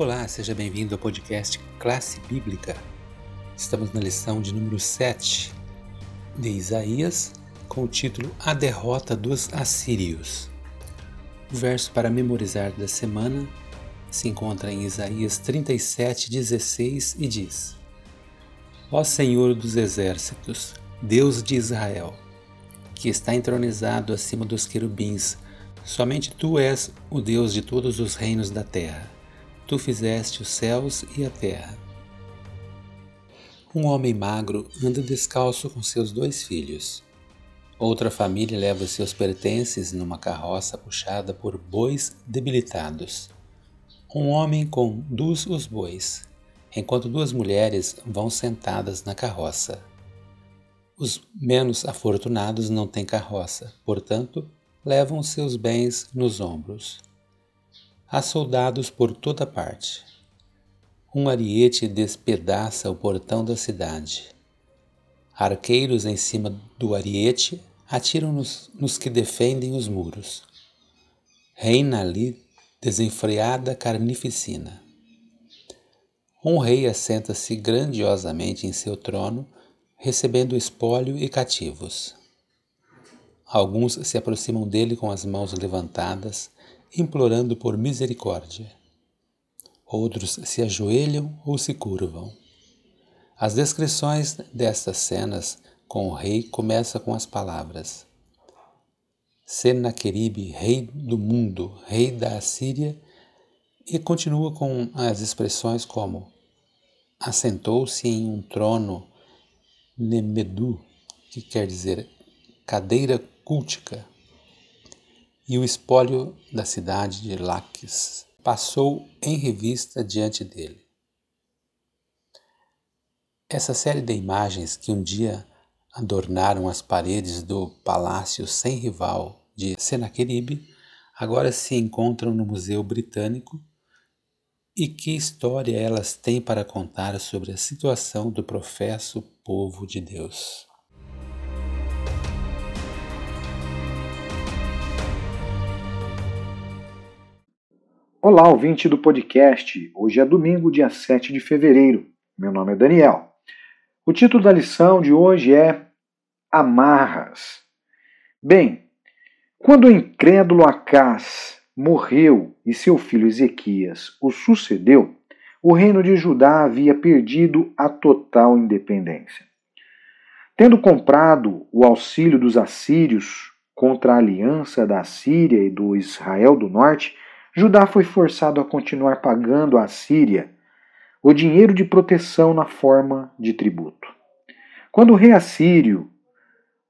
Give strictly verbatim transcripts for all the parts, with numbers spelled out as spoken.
Olá, seja bem-vindo ao podcast Classe Bíblica. Estamos na lição de número sete de Isaías, com o título A Derrota dos Assírios. O verso para memorizar da semana se encontra em Isaías trinta e sete, dezesseis e diz: Ó Senhor dos Exércitos, Deus de Israel, que está entronizado acima dos querubins, somente Tu és o Deus de todos os reinos da terra. Tu fizeste os céus e a terra. Um homem magro anda descalço com seus dois filhos. Outra família leva seus pertences numa carroça puxada por bois debilitados. Um homem conduz os bois, enquanto duas mulheres vão sentadas na carroça. Os menos afortunados não têm carroça, portanto, levam seus bens nos ombros. Há soldados por toda parte. Um ariete despedaça o portão da cidade. Arqueiros em cima do ariete atiram nos, nos que defendem os muros. Reina ali desenfreada carnificina. Um rei assenta-se grandiosamente em seu trono, recebendo espólio e cativos. Alguns se aproximam dele com as mãos levantadas, implorando por misericórdia. Outros se ajoelham ou se curvam. As descrições destas cenas com o rei começam com as palavras: Senaqueribe, rei do mundo, rei da Assíria, e continua com as expressões como assentou-se em um trono, nemedu, que quer dizer cadeira cultica, e o espólio da cidade de Laquis passou em revista diante dele. Essa série de imagens que um dia adornaram as paredes do palácio sem rival de Senaqueribe agora se encontram no Museu Britânico, e que história elas têm para contar sobre a situação do professo povo de Deus. Olá, ouvinte do podcast. Hoje é domingo, dia sete de fevereiro. Meu nome é Daniel. O título da lição de hoje é Amarras. Bem, quando o incrédulo Acaz morreu e seu filho Ezequias o sucedeu, o reino de Judá havia perdido a total independência. Tendo comprado o auxílio dos assírios contra a aliança da Síria e do Israel do Norte, Judá foi forçado a continuar pagando à Síria o dinheiro de proteção na forma de tributo. Quando o rei assírio,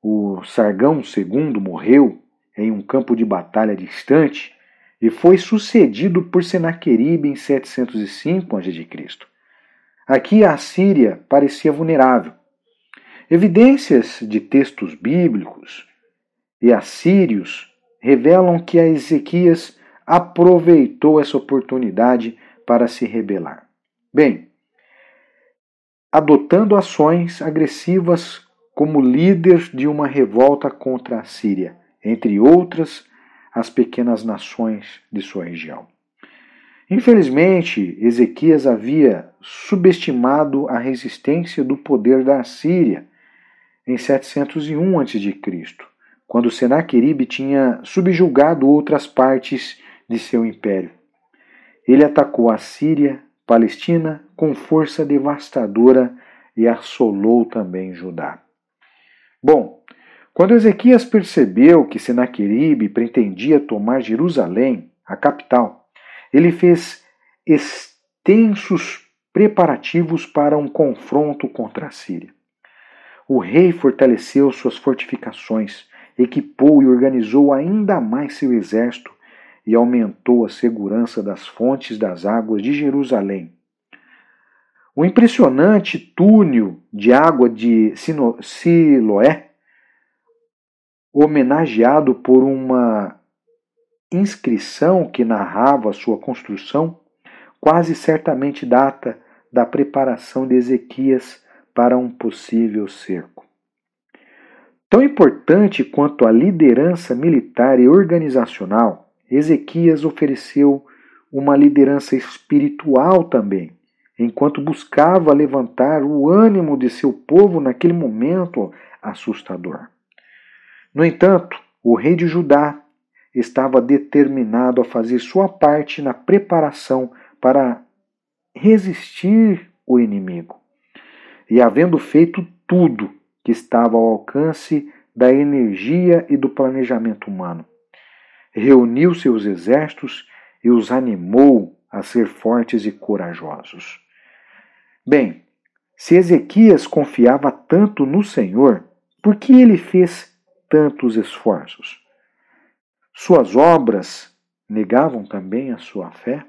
o Sargão segundo, morreu em um campo de batalha distante e foi sucedido por Senaqueribe em setecentos e cinco antes de Cristo. Aqui a Síria parecia vulnerável. Evidências de textos bíblicos e assírios revelam que a Ezequias aproveitou essa oportunidade para se rebelar. Bem, adotando ações agressivas como líder de uma revolta contra a Síria, entre outras, as pequenas nações de sua região. Infelizmente, Ezequias havia subestimado a resistência do poder da Síria em setecentos e um antes de Cristo, quando Senaqueribe tinha subjugado outras partes de seu império. Ele atacou a Síria, Palestina, com força devastadora e assolou também Judá. Bom, quando Ezequias percebeu que Senaqueribe pretendia tomar Jerusalém, a capital, ele fez extensos preparativos para um confronto contra a Síria. O rei fortaleceu suas fortificações, equipou e organizou ainda mais seu exército e aumentou a segurança das fontes das águas de Jerusalém. O impressionante túnel de água de Siloé, homenageado por uma inscrição que narrava sua construção, quase certamente data da preparação de Ezequias para um possível cerco. Tão importante quanto a liderança militar e organizacional, Ezequias ofereceu uma liderança espiritual também, enquanto buscava levantar o ânimo de seu povo naquele momento assustador. No entanto, o rei de Judá estava determinado a fazer sua parte na preparação para resistir o inimigo. E havendo feito tudo que estava ao alcance da energia e do planejamento humano, reuniu seus exércitos e os animou a ser fortes e corajosos. Bem, se Ezequias confiava tanto no Senhor, por que ele fez tantos esforços? Suas obras negavam também a sua fé?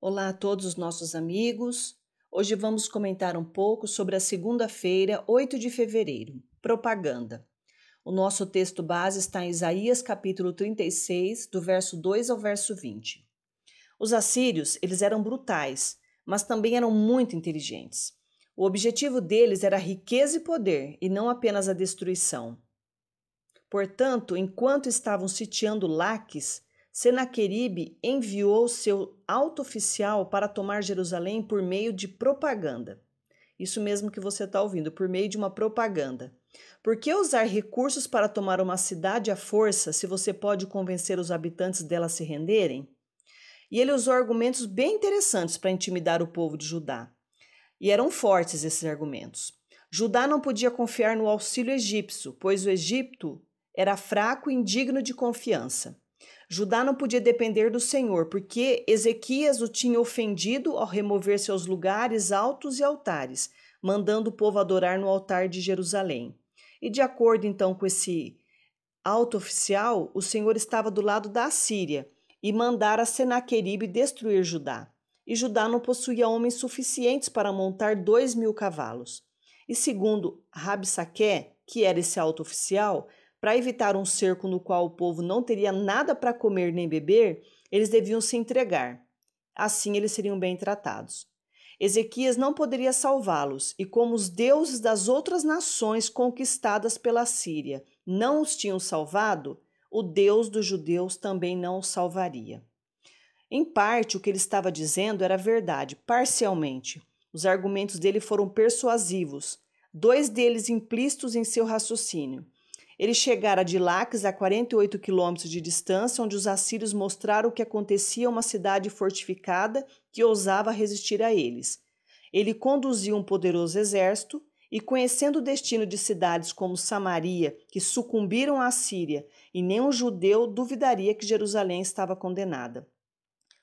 Olá a todos os nossos amigos. Hoje vamos comentar um pouco sobre a segunda-feira, oito de fevereiro, propaganda. O nosso texto base está em Isaías capítulo trinta e seis, do verso dois ao verso vinte. Os assírios, eles eram brutais, mas também eram muito inteligentes. O objetivo deles era riqueza e poder, e não apenas a destruição. Portanto, enquanto estavam sitiando Laquis, Senaqueribe enviou seu alto oficial para tomar Jerusalém por meio de propaganda. Isso mesmo que você está ouvindo, por meio de uma propaganda. Por que usar recursos para tomar uma cidade à força se você pode convencer os habitantes dela a se renderem? E ele usou argumentos bem interessantes para intimidar o povo de Judá. E eram fortes esses argumentos. Judá não podia confiar no auxílio egípcio, pois o Egito era fraco e indigno de confiança. Judá não podia depender do Senhor, porque Ezequias o tinha ofendido ao remover seus lugares altos e altares, mandando o povo adorar no altar de Jerusalém. E de acordo então com esse alto oficial, o Senhor estava do lado da Assíria e mandara Senaqueribe destruir Judá. E Judá não possuía homens suficientes para montar dois mil cavalos. E segundo Rabsaqué, que era esse alto oficial, para evitar um cerco no qual o povo não teria nada para comer nem beber, eles deviam se entregar. Assim eles seriam bem tratados. Ezequias não poderia salvá-los, e como os deuses das outras nações conquistadas pela Síria não os tinham salvado, o Deus dos judeus também não os salvaria. Em parte, o que ele estava dizendo era verdade, parcialmente. Os argumentos dele foram persuasivos, dois deles implícitos em seu raciocínio. Ele chegara de Laquis a quarenta e oito quilômetros de distância, onde os assírios mostraram o que acontecia a uma cidade fortificada que ousava resistir a eles. Ele conduziu um poderoso exército e, conhecendo o destino de cidades como Samaria, que sucumbiram à Síria, e nenhum judeu duvidaria que Jerusalém estava condenada.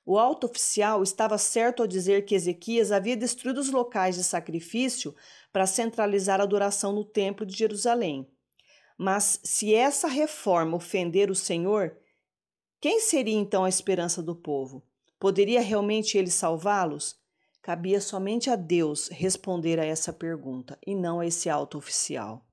O alto oficial estava certo ao dizer que Ezequias havia destruído os locais de sacrifício para centralizar a adoração no templo de Jerusalém. Mas se essa reforma ofender o Senhor, quem seria então a esperança do povo? Poderia realmente ele salvá-los? Cabia somente a Deus responder a essa pergunta e não a esse alto oficial.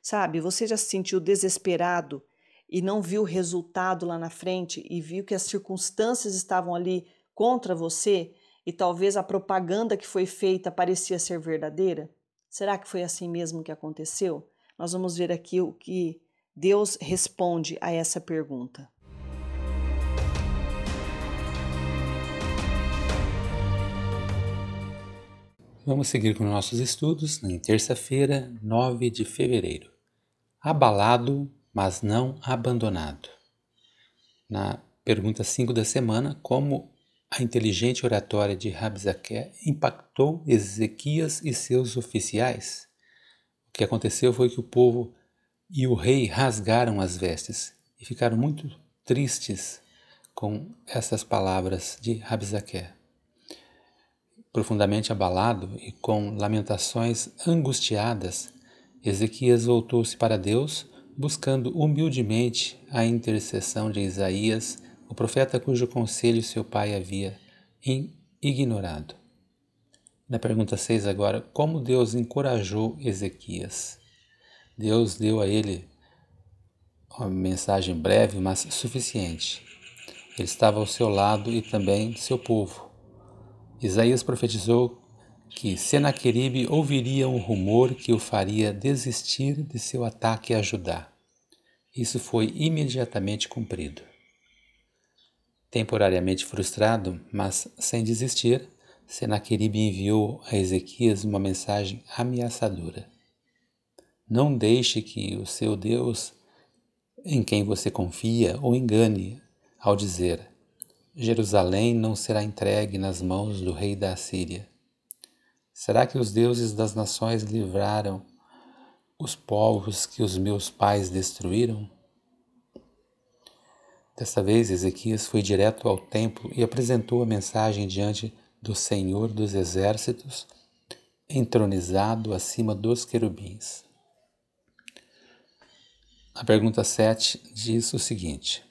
Sabe, você já se sentiu desesperado e não viu o resultado lá na frente e viu que as circunstâncias estavam ali contra você e talvez a propaganda que foi feita parecia ser verdadeira? Será que foi assim mesmo que aconteceu? Nós vamos ver aqui o que Deus responde a essa pergunta. Vamos seguir com nossos estudos na terça-feira, nove de fevereiro. Abalado, mas não abandonado. Na pergunta cinco da semana, como a inteligente oratória de Rabsaqué impactou Ezequias e seus oficiais? O que aconteceu foi que o povo e o rei rasgaram as vestes e ficaram muito tristes com essas palavras de Rabsaqué. Profundamente abalado e com lamentações angustiadas, Ezequias voltou-se para Deus, buscando humildemente a intercessão de Isaías, o profeta cujo conselho seu pai havia ignorado. Na pergunta seis agora, como Deus encorajou Ezequias? Deus deu a ele uma mensagem breve, mas suficiente. Ele estava ao seu lado e também seu povo. Isaías profetizou que Senaqueribe ouviria um rumor que o faria desistir de seu ataque a Judá. Isso foi imediatamente cumprido. Temporariamente frustrado, mas sem desistir, Senaqueribe enviou a Ezequias uma mensagem ameaçadora. Não deixe que o seu Deus, em quem você confia, o engane ao dizer: Jerusalém não será entregue nas mãos do rei da Assíria. Será que os deuses das nações livraram os povos que os meus pais destruíram? Dessa vez, Ezequias foi direto ao templo e apresentou a mensagem diante do Senhor dos Exércitos, entronizado acima dos querubins. A pergunta sete diz o seguinte: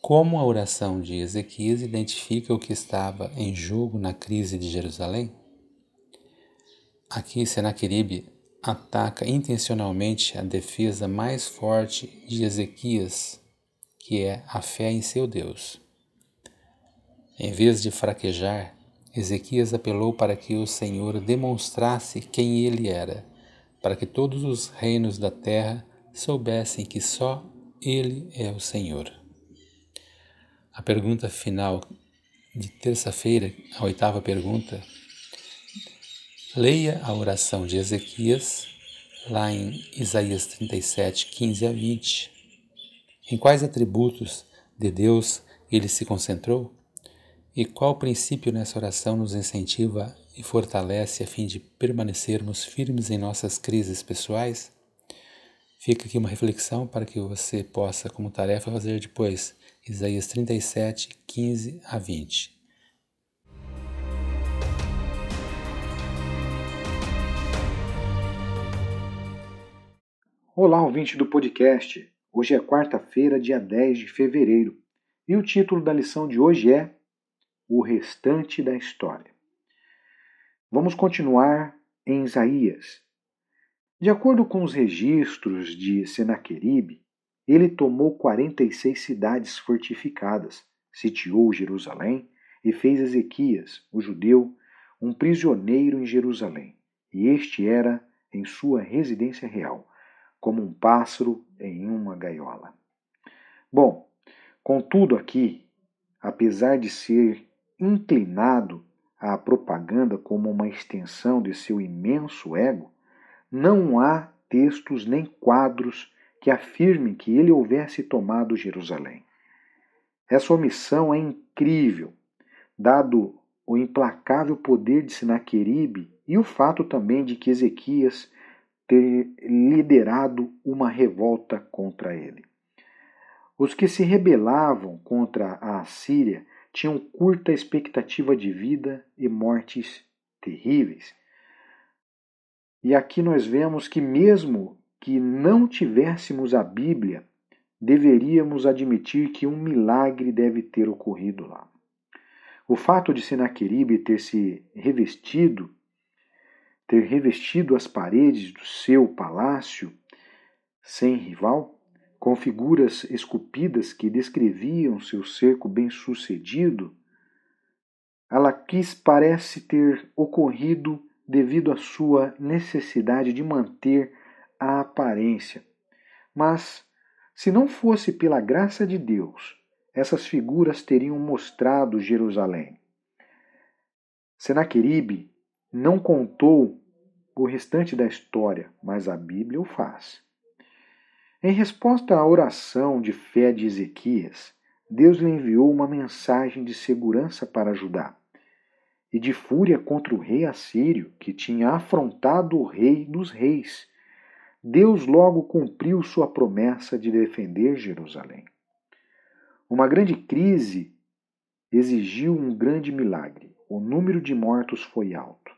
como a oração de Ezequias identifica o que estava em jogo na crise de Jerusalém? Aqui, Senaqueribe ataca intencionalmente a defesa mais forte de Ezequias, que é a fé em seu Deus. Em vez de fraquejar, Ezequias apelou para que o Senhor demonstrasse quem ele era, para que todos os reinos da terra soubessem que só Ele é o Senhor. A pergunta final de terça-feira, a oitava pergunta, leia a oração de Ezequias, lá em Isaías trinta e sete, quinze a vinte. Em quais atributos de Deus ele se concentrou? E qual princípio nessa oração nos incentiva e fortalece a fim de permanecermos firmes em nossas crises pessoais? Fica aqui uma reflexão para que você possa, como tarefa, fazer depois Isaías trinta e sete, quinze a vinte. Olá, ouvinte do podcast. Hoje é quarta-feira, dia dez de fevereiro. E o título da lição de hoje é O Restante da História. Vamos continuar em Isaías. De acordo com os registros de Senaqueribe, ele tomou quarenta e seis cidades fortificadas, sitiou Jerusalém e fez Ezequias, o judeu, um prisioneiro em Jerusalém, e este era em sua residência real, como um pássaro em uma gaiola. Bom, contudo aqui, apesar de ser inclinado à propaganda como uma extensão de seu imenso ego, não há textos nem quadros que afirmem que ele houvesse tomado Jerusalém. Essa omissão é incrível, dado o implacável poder de Senaqueribe e o fato também de que Ezequias ter liderado uma revolta contra ele. Os que se rebelavam contra a Assíria tinham curta expectativa de vida e mortes terríveis. E aqui nós vemos que mesmo que não tivéssemos a Bíblia, deveríamos admitir que um milagre deve ter ocorrido lá. O fato de Senaqueribe ter se revestido, ter revestido as paredes do seu palácio sem rival, com figuras esculpidas que descreviam seu cerco bem-sucedido, a Laquis parece ter ocorrido devido à sua necessidade de manter a aparência. Mas, se não fosse pela graça de Deus, essas figuras teriam mostrado Jerusalém. Senaqueribe não contou o restante da história, mas a Bíblia o faz. Em resposta à oração de fé de Ezequias, Deus lhe enviou uma mensagem de segurança para Judá e de fúria contra o rei assírio, que tinha afrontado o rei dos reis. Deus logo cumpriu sua promessa de defender Jerusalém. Uma grande crise exigiu um grande milagre. O número de mortos foi alto,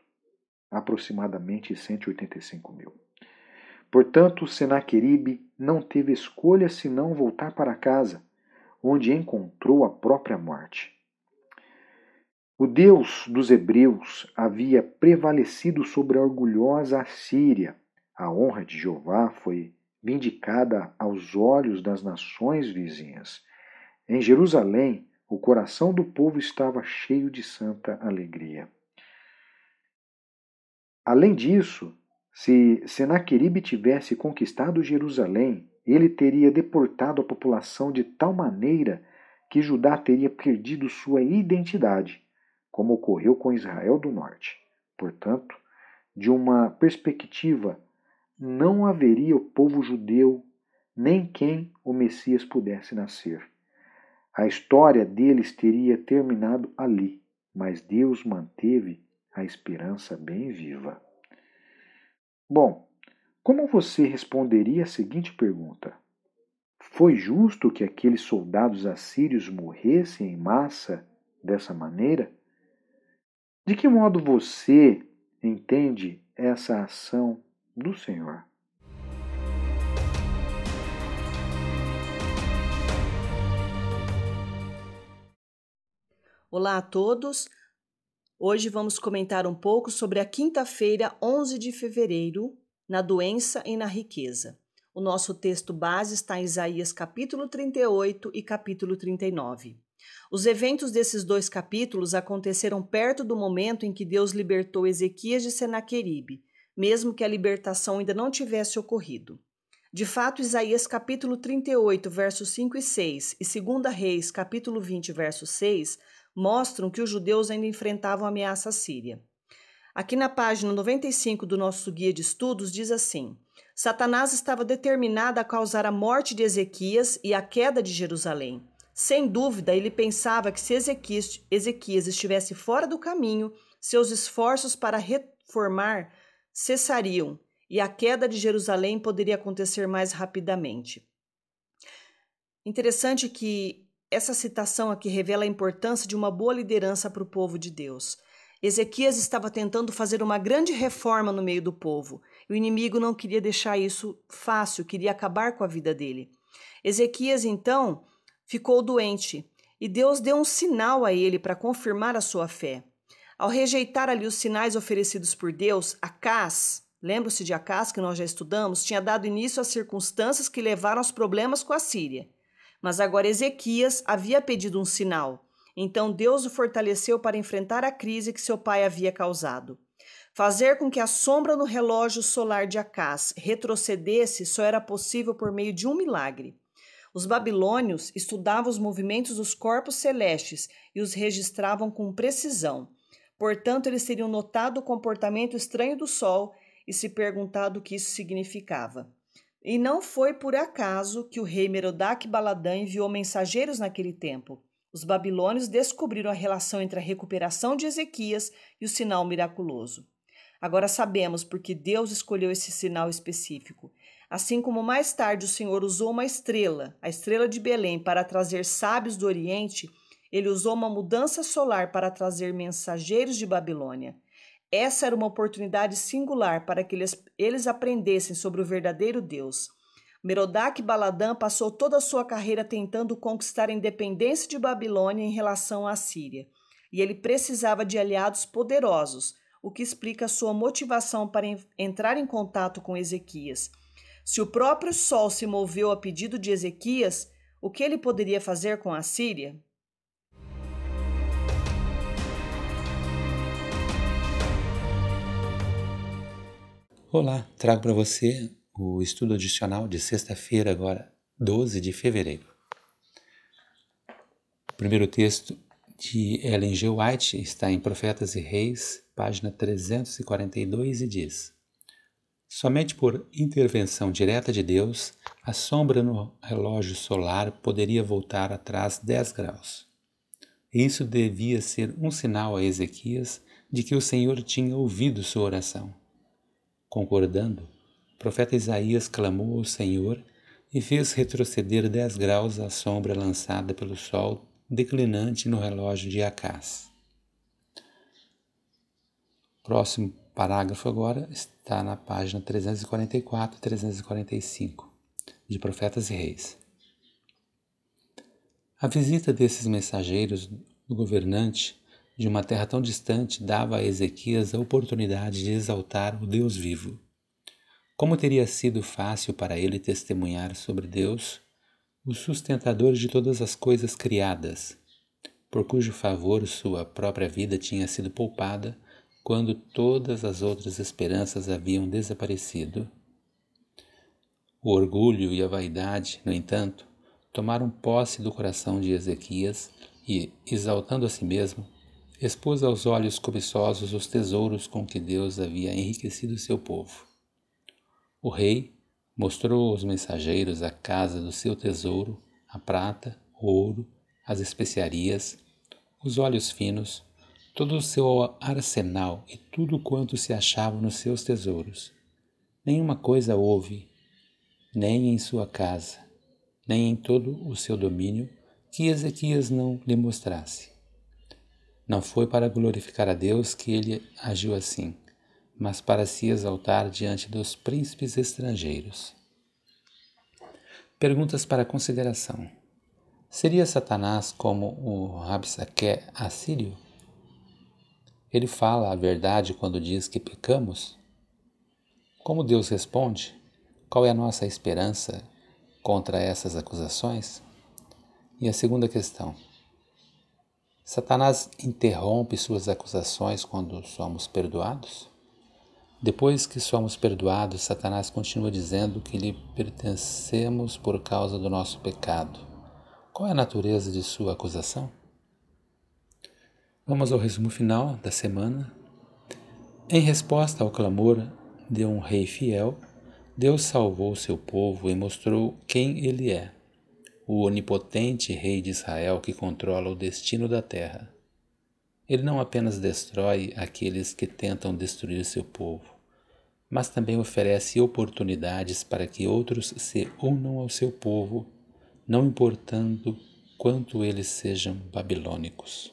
aproximadamente cento e oitenta e cinco mil. Portanto, Senaqueribe não teve escolha senão voltar para casa, onde encontrou a própria morte. O Deus dos hebreus havia prevalecido sobre a orgulhosa Assíria. A honra de Jeová foi vindicada aos olhos das nações vizinhas. Em Jerusalém, o coração do povo estava cheio de santa alegria. Além disso, se Senaqueribe tivesse conquistado Jerusalém, ele teria deportado a população de tal maneira que Judá teria perdido sua identidade, como ocorreu com Israel do Norte. Portanto, de uma perspectiva, não haveria o povo judeu nem quem o Messias pudesse nascer. A história deles teria terminado ali, mas Deus manteve a esperança bem viva. Bom, como você responderia à seguinte pergunta? Foi justo que aqueles soldados assírios morressem em massa dessa maneira? De que modo você entende essa ação do Senhor? Olá a todos! Hoje vamos comentar um pouco sobre a quinta-feira, onze de fevereiro, na doença e na riqueza. O nosso texto base está em Isaías capítulo trinta e oito e capítulo trinta e nove. Os eventos desses dois capítulos aconteceram perto do momento em que Deus libertou Ezequias de Senaqueribe, mesmo que a libertação ainda não tivesse ocorrido. De fato, Isaías capítulo trinta e oito, versos cinco e seis e Segunda Reis capítulo vinte, verso seis, mostram que os judeus ainda enfrentavam a ameaça síria. Aqui na página noventa e cinco do nosso guia de estudos diz assim: Satanás estava determinado a causar a morte de Ezequias e a queda de Jerusalém. Sem dúvida, ele pensava que se Ezequias, Ezequias estivesse fora do caminho, seus esforços para reformar cessariam e a queda de Jerusalém poderia acontecer mais rapidamente. Interessante que essa citação aqui revela a importância de uma boa liderança para o povo de Deus. Ezequias estava tentando fazer uma grande reforma no meio do povo. O inimigo não queria deixar isso fácil, queria acabar com a vida dele. Ezequias, então, ficou doente e Deus deu um sinal a ele para confirmar a sua fé. Ao rejeitar ali os sinais oferecidos por Deus, Acaz, lembra-se de Acaz que nós já estudamos, tinha dado início às circunstâncias que levaram aos problemas com a Síria. Mas agora Ezequias havia pedido um sinal. Então Deus o fortaleceu para enfrentar a crise que seu pai havia causado. Fazer com que a sombra no relógio solar de Acaz retrocedesse só era possível por meio de um milagre. Os babilônios estudavam os movimentos dos corpos celestes e os registravam com precisão. Portanto, eles teriam notado o comportamento estranho do sol e se perguntado o que isso significava. E não foi por acaso que o rei Merodach-Baladã enviou mensageiros naquele tempo. Os babilônios descobriram a relação entre a recuperação de Ezequias e o sinal miraculoso. Agora sabemos porque Deus escolheu esse sinal específico. Assim como mais tarde o Senhor usou uma estrela, a estrela de Belém, para trazer sábios do Oriente, ele usou uma mudança solar para trazer mensageiros de Babilônia. Essa era uma oportunidade singular para que eles, eles aprendessem sobre o verdadeiro Deus. Merodach-Baladã passou toda a sua carreira tentando conquistar a independência de Babilônia em relação à Síria, e ele precisava de aliados poderosos, o que explica sua motivação para em, entrar em contato com Ezequias. Se o próprio sol se moveu a pedido de Ezequias, o que ele poderia fazer com a Síria? Olá, trago para você o estudo adicional de sexta-feira, agora doze de fevereiro. O primeiro texto de Ellen G. White está em Profetas e Reis, página trezentos e quarenta e dois, e diz: somente por intervenção direta de Deus, a sombra no relógio solar poderia voltar atrás dez graus. Isso devia ser um sinal a Ezequias de que o Senhor tinha ouvido sua oração. Concordando, o profeta Isaías clamou ao Senhor e fez retroceder dez graus a sombra lançada pelo sol declinante no relógio de Acaz. Próximo parágrafo agora está na página trezentos e quarenta e quatro e trezentos e quarenta e cinco de Profetas e Reis. A visita desses mensageiros do governante de uma terra tão distante dava a Ezequias a oportunidade de exaltar o Deus vivo. Como teria sido fácil para ele testemunhar sobre Deus, o sustentador de todas as coisas criadas, por cujo favor sua própria vida tinha sido poupada quando todas as outras esperanças haviam desaparecido. O orgulho e a vaidade, no entanto, tomaram posse do coração de Ezequias e, exaltando a si mesmo, expôs aos olhos cobiçosos os tesouros com que Deus havia enriquecido seu povo. O rei mostrou aos mensageiros a casa do seu tesouro, a prata, o ouro, as especiarias, os óleos finos, todo o seu arsenal e tudo quanto se achava nos seus tesouros. Nenhuma coisa houve, nem em sua casa, nem em todo o seu domínio, que Ezequias não lhe mostrasse. Não foi para glorificar a Deus que ele agiu assim, mas para se exaltar diante dos príncipes estrangeiros. Perguntas para consideração. Seria Satanás como o Rabsaqué assírio? Ele fala a verdade quando diz que pecamos? Como Deus responde? Qual é a nossa esperança contra essas acusações? E a segunda questão. Satanás interrompe suas acusações quando somos perdoados? Depois que somos perdoados, Satanás continua dizendo que lhe pertencemos por causa do nosso pecado. Qual é a natureza de sua acusação? Vamos ao resumo final da semana. Em resposta ao clamor de um rei fiel, Deus salvou seu povo e mostrou quem ele é, o onipotente rei de Israel que controla o destino da terra. Ele não apenas destrói aqueles que tentam destruir seu povo, mas também oferece oportunidades para que outros se unam ao seu povo, não importando quanto eles sejam babilônicos.